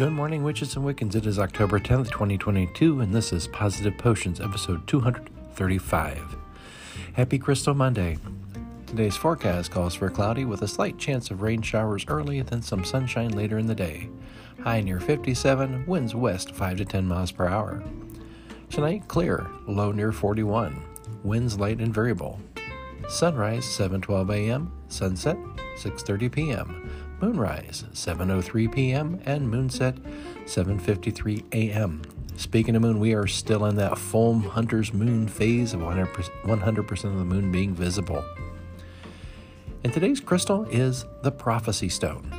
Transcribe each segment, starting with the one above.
Good morning, witches and Wiccans. It is October 10th, 2022, and this is Positive Potions, episode 235. Happy Crystal Monday. Today's forecast calls for cloudy with a slight chance of rain showers early, then some sunshine later in the day. High near 57, winds west 5 to 10 miles per hour. Tonight, clear, low near 41, winds light and variable. Sunrise, 7:12 a.m., sunset, 6:30 p.m., moonrise, 7:03 p.m., and moonset, 7:53 a.m. Speaking of moon, we are still in that full Hunter's Moon phase of 100% of the moon being visible. And today's crystal is the Prophecy Stone.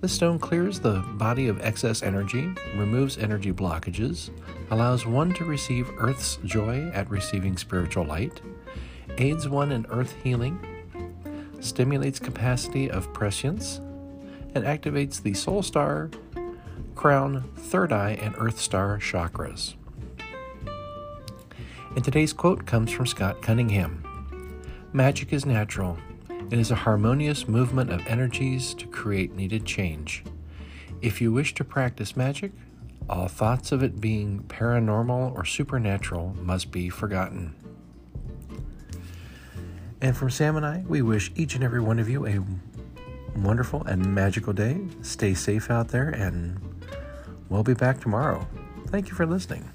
This stone clears the body of excess energy, removes energy blockages, allows one to receive Earth's joy at receiving spiritual light, aids one in earth healing, stimulates capacity of prescience, and activates the soul star, crown, third eye, and earth star chakras. And today's quote comes from Scott Cunningham. Magic is natural. It is a harmonious movement of energies to create needed change. If you wish to practice magic, all thoughts of it being paranormal or supernatural must be forgotten. And from Sam and I, we wish each and every one of you a wonderful and magical day. Stay safe out there, and we'll be back tomorrow. Thank you for listening.